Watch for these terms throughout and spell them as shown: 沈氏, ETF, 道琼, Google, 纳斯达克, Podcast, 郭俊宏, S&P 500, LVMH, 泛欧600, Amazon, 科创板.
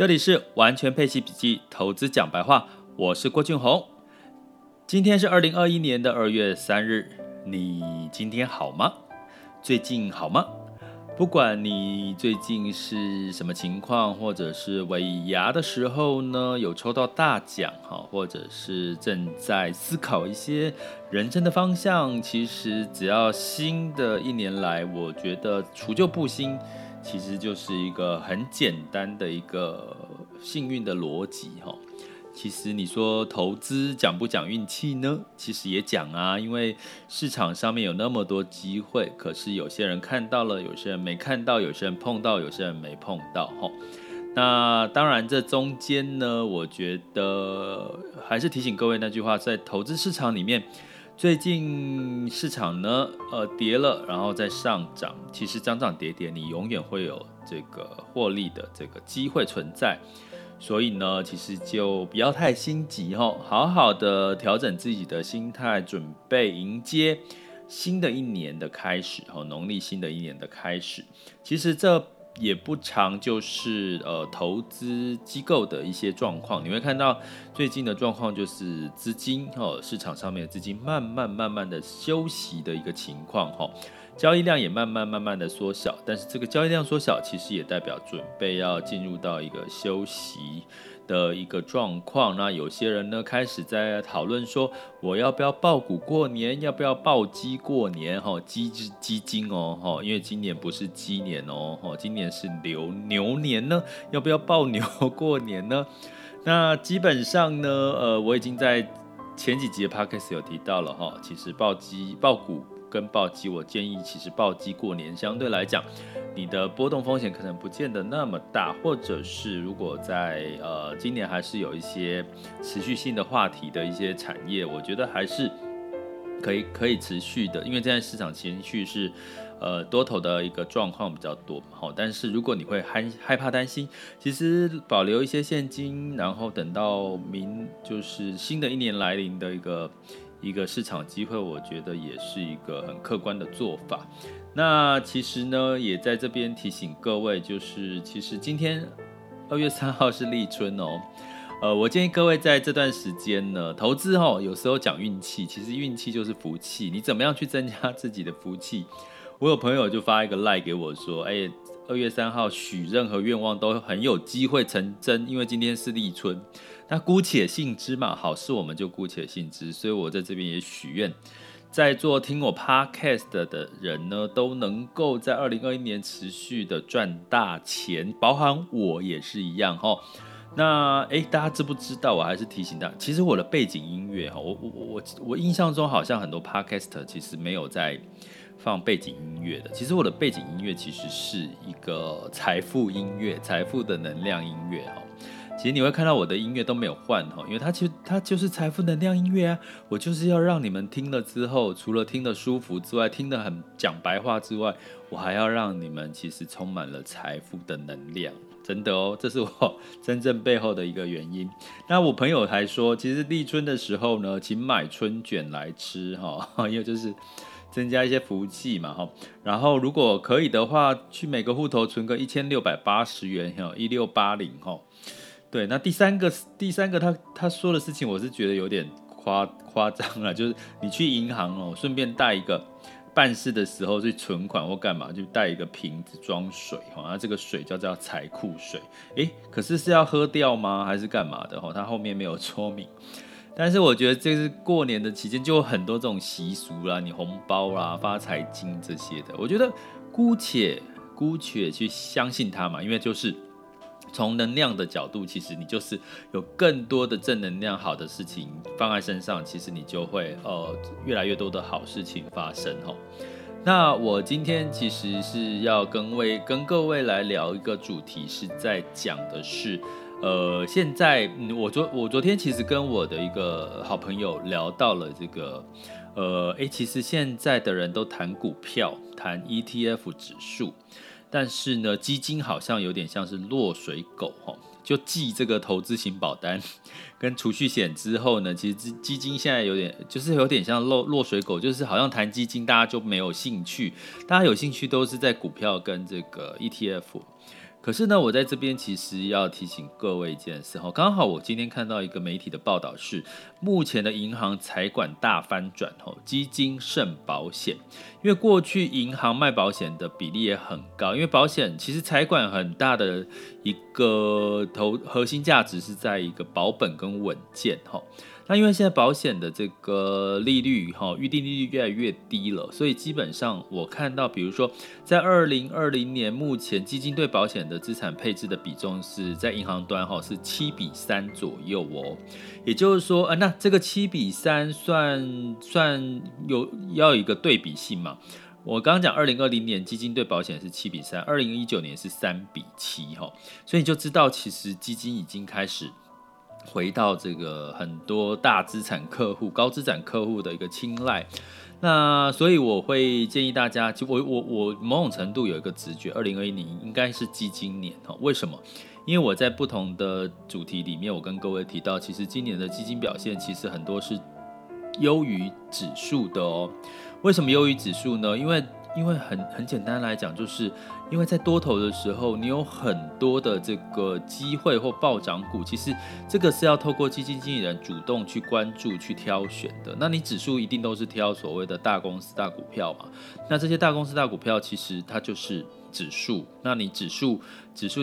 这里是完全配息笔记，投资讲白话，我是郭俊宏。今天是2021年的2月3日，你今天好吗？最近好吗？不管你最近是什么情况，或者是尾牙的时候呢，有抽到大奖，或者是正在思考一些人生的方向，其实只要新的一年来，我觉得除旧布新其实就是一个很简单的一个幸运的逻辑。其实你说投资讲不讲运气呢？其实也讲啊，因为市场上面有那么多机会，可是有些人看到了，有些人没看到，有些人碰到，有些人没碰到。那当然这中间呢，我觉得还是提醒各位那句话，在投资市场里面，最近市场呢跌了然后再上涨，其实涨涨跌跌，你永远会有这个获利的这个机会存在。所以呢，其实就不要太心急哦，好好的调整自己的心态，准备迎接新的一年的开始哦，农历新的一年的开始。其实这也不常就是投资机构的一些状况，你会看到最近的状况就是资金哦，市场上面的资金慢慢的休息的一个情况哦。交易量也慢慢的缩小，但是这个交易量缩小其实也代表准备要进入到一个休息的一个状况。那有些人呢开始在讨论说，我要不要抱股过年，要不要抱鸡过年，鸡精哦，因为今年不是鸡年哦，今年是牛年呢，要不要抱牛过年呢？那基本上呢我已经在前几集的 Podcast 有提到了哈，其实抱股跟暴击，我建议其实暴击过年相对来讲你的波动风险可能不见得那么大，或者是如果在今年还是有一些持续性的话题的一些产业，我觉得还是可以持续的，因为现在市场情绪是多头的一个状况比较多嘛。但是如果你会害怕担心，其实保留一些现金，然后等到就是新的一年来临的一个市场机会，我觉得也是一个很客观的做法。那其实呢，也在这边提醒各位，就是其实今天2月3号是立春哦。我建议各位在这段时间呢，投资哦，有时候讲运气，其实运气就是福气，你怎么样去增加自己的福气？我有朋友就发一个 LINE 给我说，2月3号许任何愿望都很有机会成真，因为今天是立春。那姑且信之嘛，好事我们就姑且信之，所以我在这边也许愿，在座听我 Podcast 的人呢，都能够在2021年持续的赚大钱，包含我也是一样哦。那大家知不知道，我还是提醒大家，其实我的背景音乐，我印象中好像很多 Podcast 其实没有在放背景音乐的，其实我的背景音乐其实是一个财富音乐，财富的能量音乐哦。其实你会看到我的音乐都没有换，因为它就是财富能量音乐啊，我就是要让你们听了之后，除了听得舒服之外，听得很讲白话之外，我还要让你们其实充满了财富的能量，真的哦，这是我真正背后的一个原因。那我朋友还说，其实立春的时候呢，请买春卷来吃，因为就是增加一些福气嘛，然后如果可以的话，去每个户头存个1680元，1680，对。那第三个他说的事情，我是觉得有点夸张了，就是你去银行哦，顺便带一个，办事的时候去存款或干嘛，就带一个瓶子装水哦，那这个水叫财库水，可是要喝掉吗？还是干嘛的哦？他后面没有说明。但是我觉得这是过年的期间就有很多这种习俗啦，你红包啦、发财金这些的，我觉得姑且去相信它嘛，因为就是从能量的角度，其实你就是有更多的正能量，好的事情放在身上，其实你就会越来越多的好事情发生哦。那我今天其实是要跟各位来聊一个主题，是在讲的是现在我昨天其实跟我的一个好朋友聊到了这个其实现在的人都谈股票，谈 ETF 指数，但是呢，基金好像有点像是落水狗哦，就继这个投资型保单跟储蓄险之后呢，其实基金现在有点像落水狗，就是好像谈基金大家就没有兴趣，大家有兴趣都是在股票跟这个 ETF。可是呢，我在这边其实要提醒各位一件事，刚好我今天看到一个媒体的报道是，目前的银行财管大翻转，基金胜保险。因为过去银行卖保险的比例也很高，因为保险其实财管很大的一个核心价值是在一个保本跟稳健。那因为现在保险的这个利率预定利率越来越低了，所以基本上我看到比如说在2020年目前基金对保险的资产配置的比重是在银行端是7:3左右哦。也就是说那这个7:3 算要有一个对比性嘛。我刚刚讲2020年基金对保险是7:3 ,2019 年是3:7 所以你就知道其实基金已经开始回到这个很多大资产客户、高资产客户的一个青睐。那所以我会建议大家，我某种程度有一个直觉，2021年应该是基金年。为什么？因为我在不同的主题里面，我跟各位提到，其实今年的基金表现其实很多是优于指数的哦。为什么优于指数呢？因为 很简单来讲，就是因为在多头的时候，你有很多的这个机会或暴涨股，其实这个是要透过基金经理人主动去关注、去挑选的。那你指数一定都是挑所谓的大公司、大股票嘛？那这些大公司、大股票，其实它就是指数。那你指数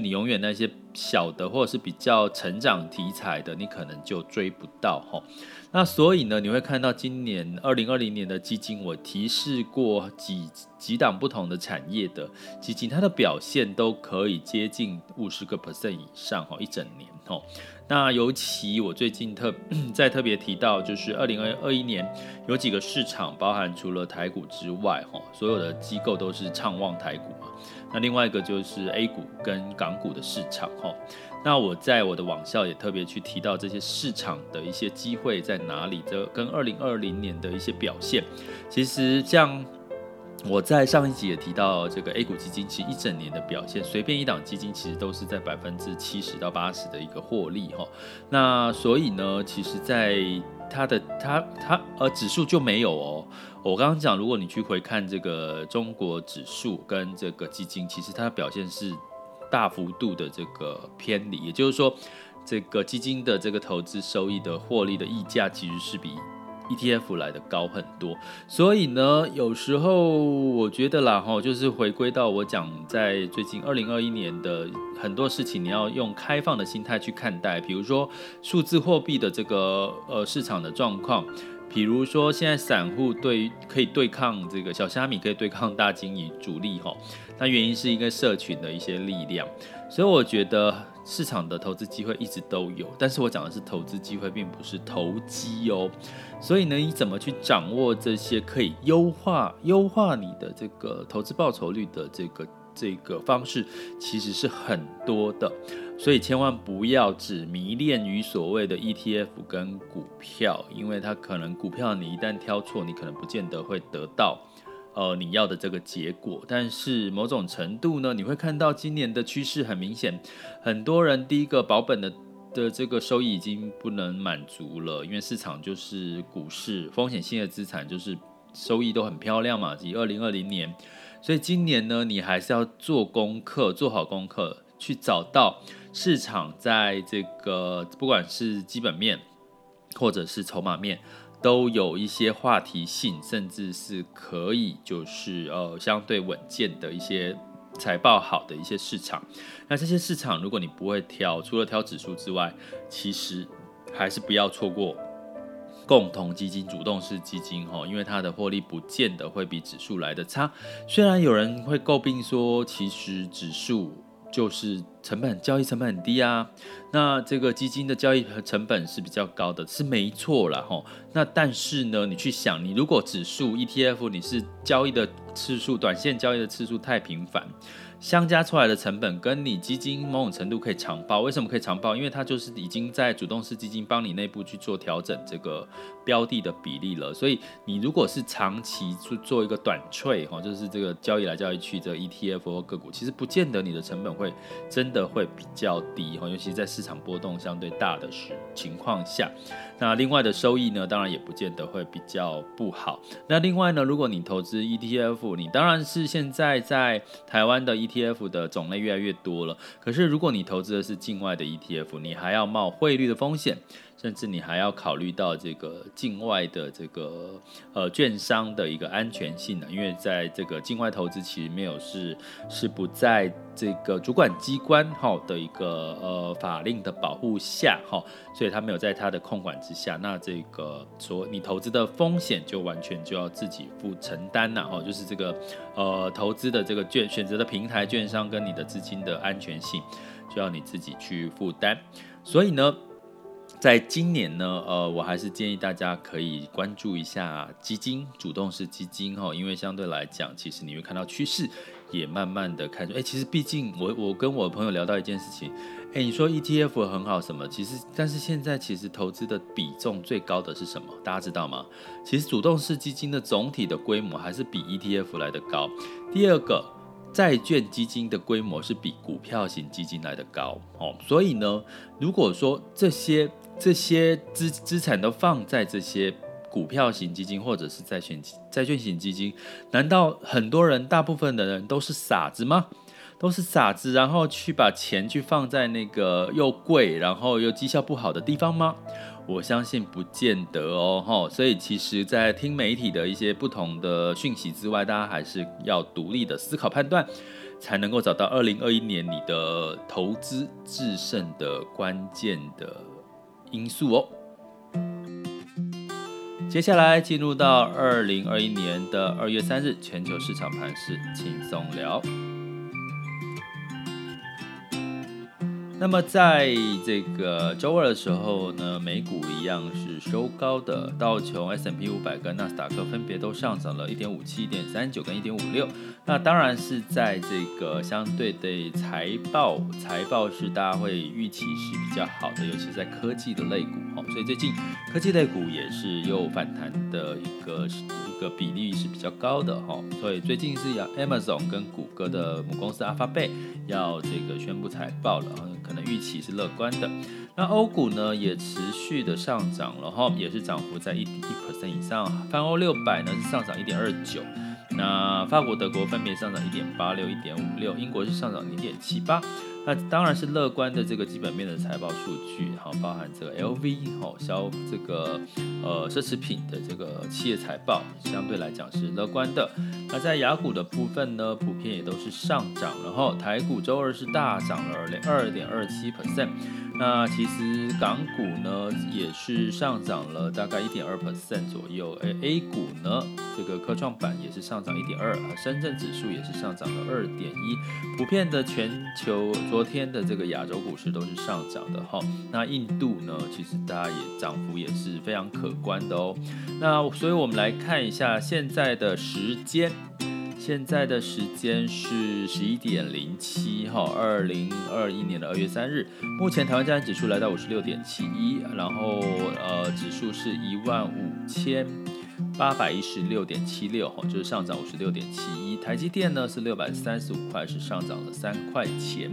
你永远那些小的或者是比较成长题材的，你可能就追不到吼。那所以呢，你会看到今年2020年的基金，我提示过几档不同的产业的基金，它的表现都可以接近 50% 以上一整年吼。那尤其我最近特别提到，就是2021年有几个市场，包含除了台股之外所有的机构都是畅旺台股嘛，那另外一个就是 A 股跟港股的市场。那我在我的网校也特别去提到这些市场的一些机会在哪里，跟2020年的一些表现。其实像我在上一集也提到，这个 A 股基金其实一整年的表现，随便一档基金其实都是在 70%到80% 的一个获利。那所以呢，其实在它指数就没有哦。我刚刚讲，如果你去回看这个中国指数跟这个基金，其实它的表现是大幅度的这个偏离，也就是说，这个基金的这个投资收益的获利的溢价其实是比ETF 来的高很多。所以呢，有时候我觉得啦，就是回归到我讲，在最近2021年的很多事情，你要用开放的心态去看待，比如说数字货币的这个市场的状况，比如说现在散户可以对抗这个小虾米，可以对抗大金鱼主力吼，那原因是因为社群的一些力量。所以我觉得市场的投资机会一直都有，但是我讲的是投资机会，并不是投机哦。所以呢，你怎么去掌握这些可以优化你的这个投资报酬率的这个方式，其实是很多的。所以千万不要只迷恋于所谓的 ETF 跟股票，因为它可能股票你一旦挑错，你可能不见得会得到你要的这个结果。但是某种程度呢，你会看到今年的趋势很明显，很多人第一个保本的这个收益已经不能满足了，因为市场就是股市风险性的资产，就是收益都很漂亮嘛，及2020年。所以今年呢，你还是要做功课，做好功课，去找到市场在这个不管是基本面或者是筹码面都有一些话题性，甚至是可以就是相对稳健的一些财报好的一些市场。那这些市场如果你不会挑，除了挑指数之外，其实还是不要错过共同基金、主动式基金，因为它的获利不见得会比指数来的差。虽然有人会诟病说，其实指数就是交易成本很低啊，那这个基金的交易成本是比较高的，是没错啦。那但是呢，你去想，你如果指数 ETF 你是交易的次数，短线交易的次数太频繁，相加出来的成本跟你基金某种程度可以长报。为什么可以长报？因为它就是已经在主动式基金帮你内部去做调整这个标的的比例了。所以你如果是长期做一个短trade，就是这个交易来交易去这个 ETF 或个股，其实不见得你的成本会真的会比较低，尤其在市场波动相对大的情况下。那另外的收益呢，当然也不见得会比较不好。那另外呢，如果你投资 ETF， 你当然是现在在台湾的 ETF ETF 的种类越来越多了，可是如果你投资的是境外的 ETF， 你还要冒汇率的风险，甚至你还要考虑到这个境外的这个券商的一个安全性呢，因为在这个境外投资其实没有是不在这个主管机关的一个法令的保护下，所以它没有在它的控管之下，那这个所你投资的风险就完全就要自己负承担啦，就是这个投资的这个选择的平台券商跟你的资金的安全性就要你自己去负担。所以呢在今年呢，我还是建议大家可以关注一下基金，主动式基金哈，因为相对来讲，其实你会看到趋势也慢慢的看出，其实毕竟我跟我朋友聊到一件事情，你说 ETF 很好什么，其实但是现在其实投资的比重最高的是什么？大家知道吗？其实主动式基金的总体的规模还是比 ETF 来的高。第二个，债券基金的规模是比股票型基金来的高，所以呢，如果说这些资产都放在这些股票型基金或者是债券型基金，难道很多人大部分的人都是傻子吗？都是傻子，然后去把钱去放在那个又贵然后又绩效不好的地方吗？我相信不见得哦。所以其实在听媒体的一些不同的讯息之外，大家还是要独立的思考判断，才能够找到2021年你的投资制胜的关键的因素哦。接下来进入到2021年的2月3日全球市场盘势轻松聊。那么在这个周二的时候呢，美股一样是收高的，道琼 S&P 500 跟纳斯达克分别都上涨了 1.57、1.39 跟 1.56。 那当然是在这个相对的财报是大家会预期是比较好的，尤其是在科技的类股，所以最近科技类股也是又反弹的一个比例是比较高的，所以最近是 Amazon 跟谷歌的母公司阿发贝要这个宣布财报了，可能预期是乐观的。那欧股呢也持续的上涨了，也是涨幅在 1% 以上，泛欧600呢是上涨 1.29， 那法国德国分别上涨 1.86 1.56， 英国是上涨 0.78。 那当然是乐观的这个基本面的财报数据，包含这个 LV 这个奢侈品的这个企业财报相对来讲是乐观的。那在雅股的部分呢，普遍也都是上涨，然后台股周二是大涨了 2.27%， 那其实港股呢也是上涨了大概 1.2% 左右， A 股呢这个科创板也是上涨 1.2%， 深圳指数也是上涨了 2.1%， 普遍的全球昨天的这个亚洲股市都是上涨的，那印度呢其实大家也涨幅也是非常可观的哦。那所以我们来看一下现在的时间是11:07，2021年的2月3日，目前台湾加权指数来到 56.71， 然后指数是15816.76，就是上涨 56.71。 台积电呢是635块，是上涨了3块钱。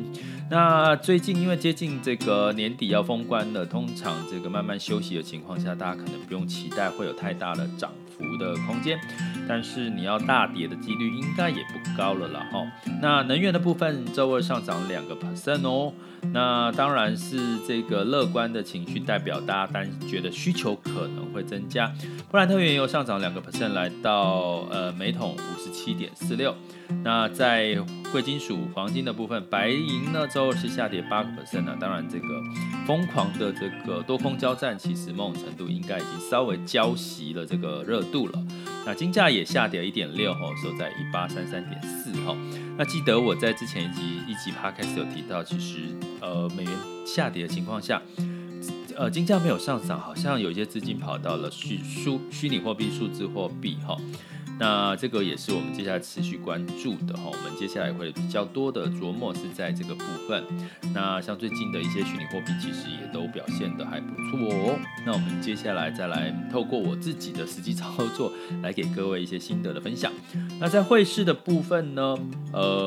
那最近因为接近这个年底要封关了，通常这个慢慢休息的情况下，大家可能不用期待会有太大的涨幅的空间，但是你要大跌的几率应该也不高了啦。那能源的部分周二上涨 2% 哦，那当然是这个乐观的情绪代表大家觉得需求可能会增加。布兰特原油上涨 2% 来到每桶 57.46。 那在贵金属黄金的部分，白银呢周二是下跌 8%、当然这个疯狂的这个多空交战其实某种程度应该已经稍微交熄了这个热度了。那金价也下跌 1.6%， 收在 1833.4。 那记得我在之前一集 Podcast 有提到，其实美元下跌的情况下，金价没有上涨，好像有一些资金跑到了虚拟货币、数字货币，那这个也是我们接下来持续关注的，我们接下来会比较多的琢磨是在这个部分。那像最近的一些虚拟货币其实也都表现的还不错哦。那我们接下来再来透过我自己的实际操作来给各位一些心得的分享。那在汇市的部分呢，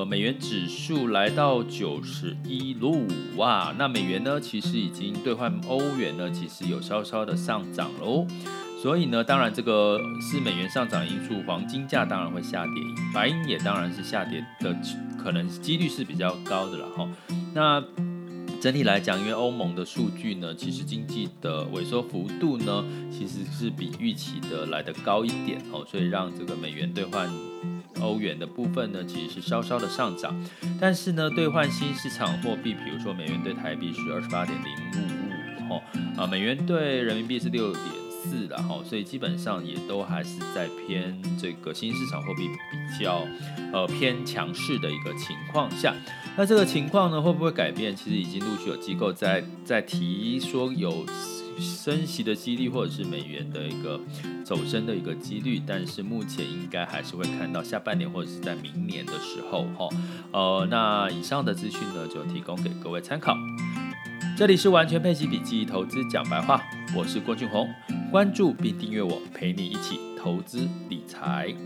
美元指数来到91.5，哇，那美元呢其实已经兑换欧元呢其实有稍稍的上涨咯，所以呢当然这个是美元上涨因素，黄金价当然会下跌，白银也当然是下跌的可能几率是比较高的啦。那整体来讲，因为欧盟的数据呢，其实经济的萎缩幅度呢，其实是比预期的来得高一点，所以让这个美元兑换欧元的部分呢，其实是稍稍的上涨。但是呢，兑换新市场货币，比如说美元对台币是 28.055、美元对人民币是 6.4 啦，所以基本上也都还是在偏这个新市场货币比较偏强势的一个情况下。那这个情况呢，会不会改变？其实已经陆续有机构在提说有升息的几率，或者是美元的一个走升的一个几率，但是目前应该还是会看到下半年或者是在明年的时候那以上的资讯呢，就提供给各位参考。这里是完全配息笔记投资讲白话，我是郭俊宏，关注并订阅我，陪你一起投资理财。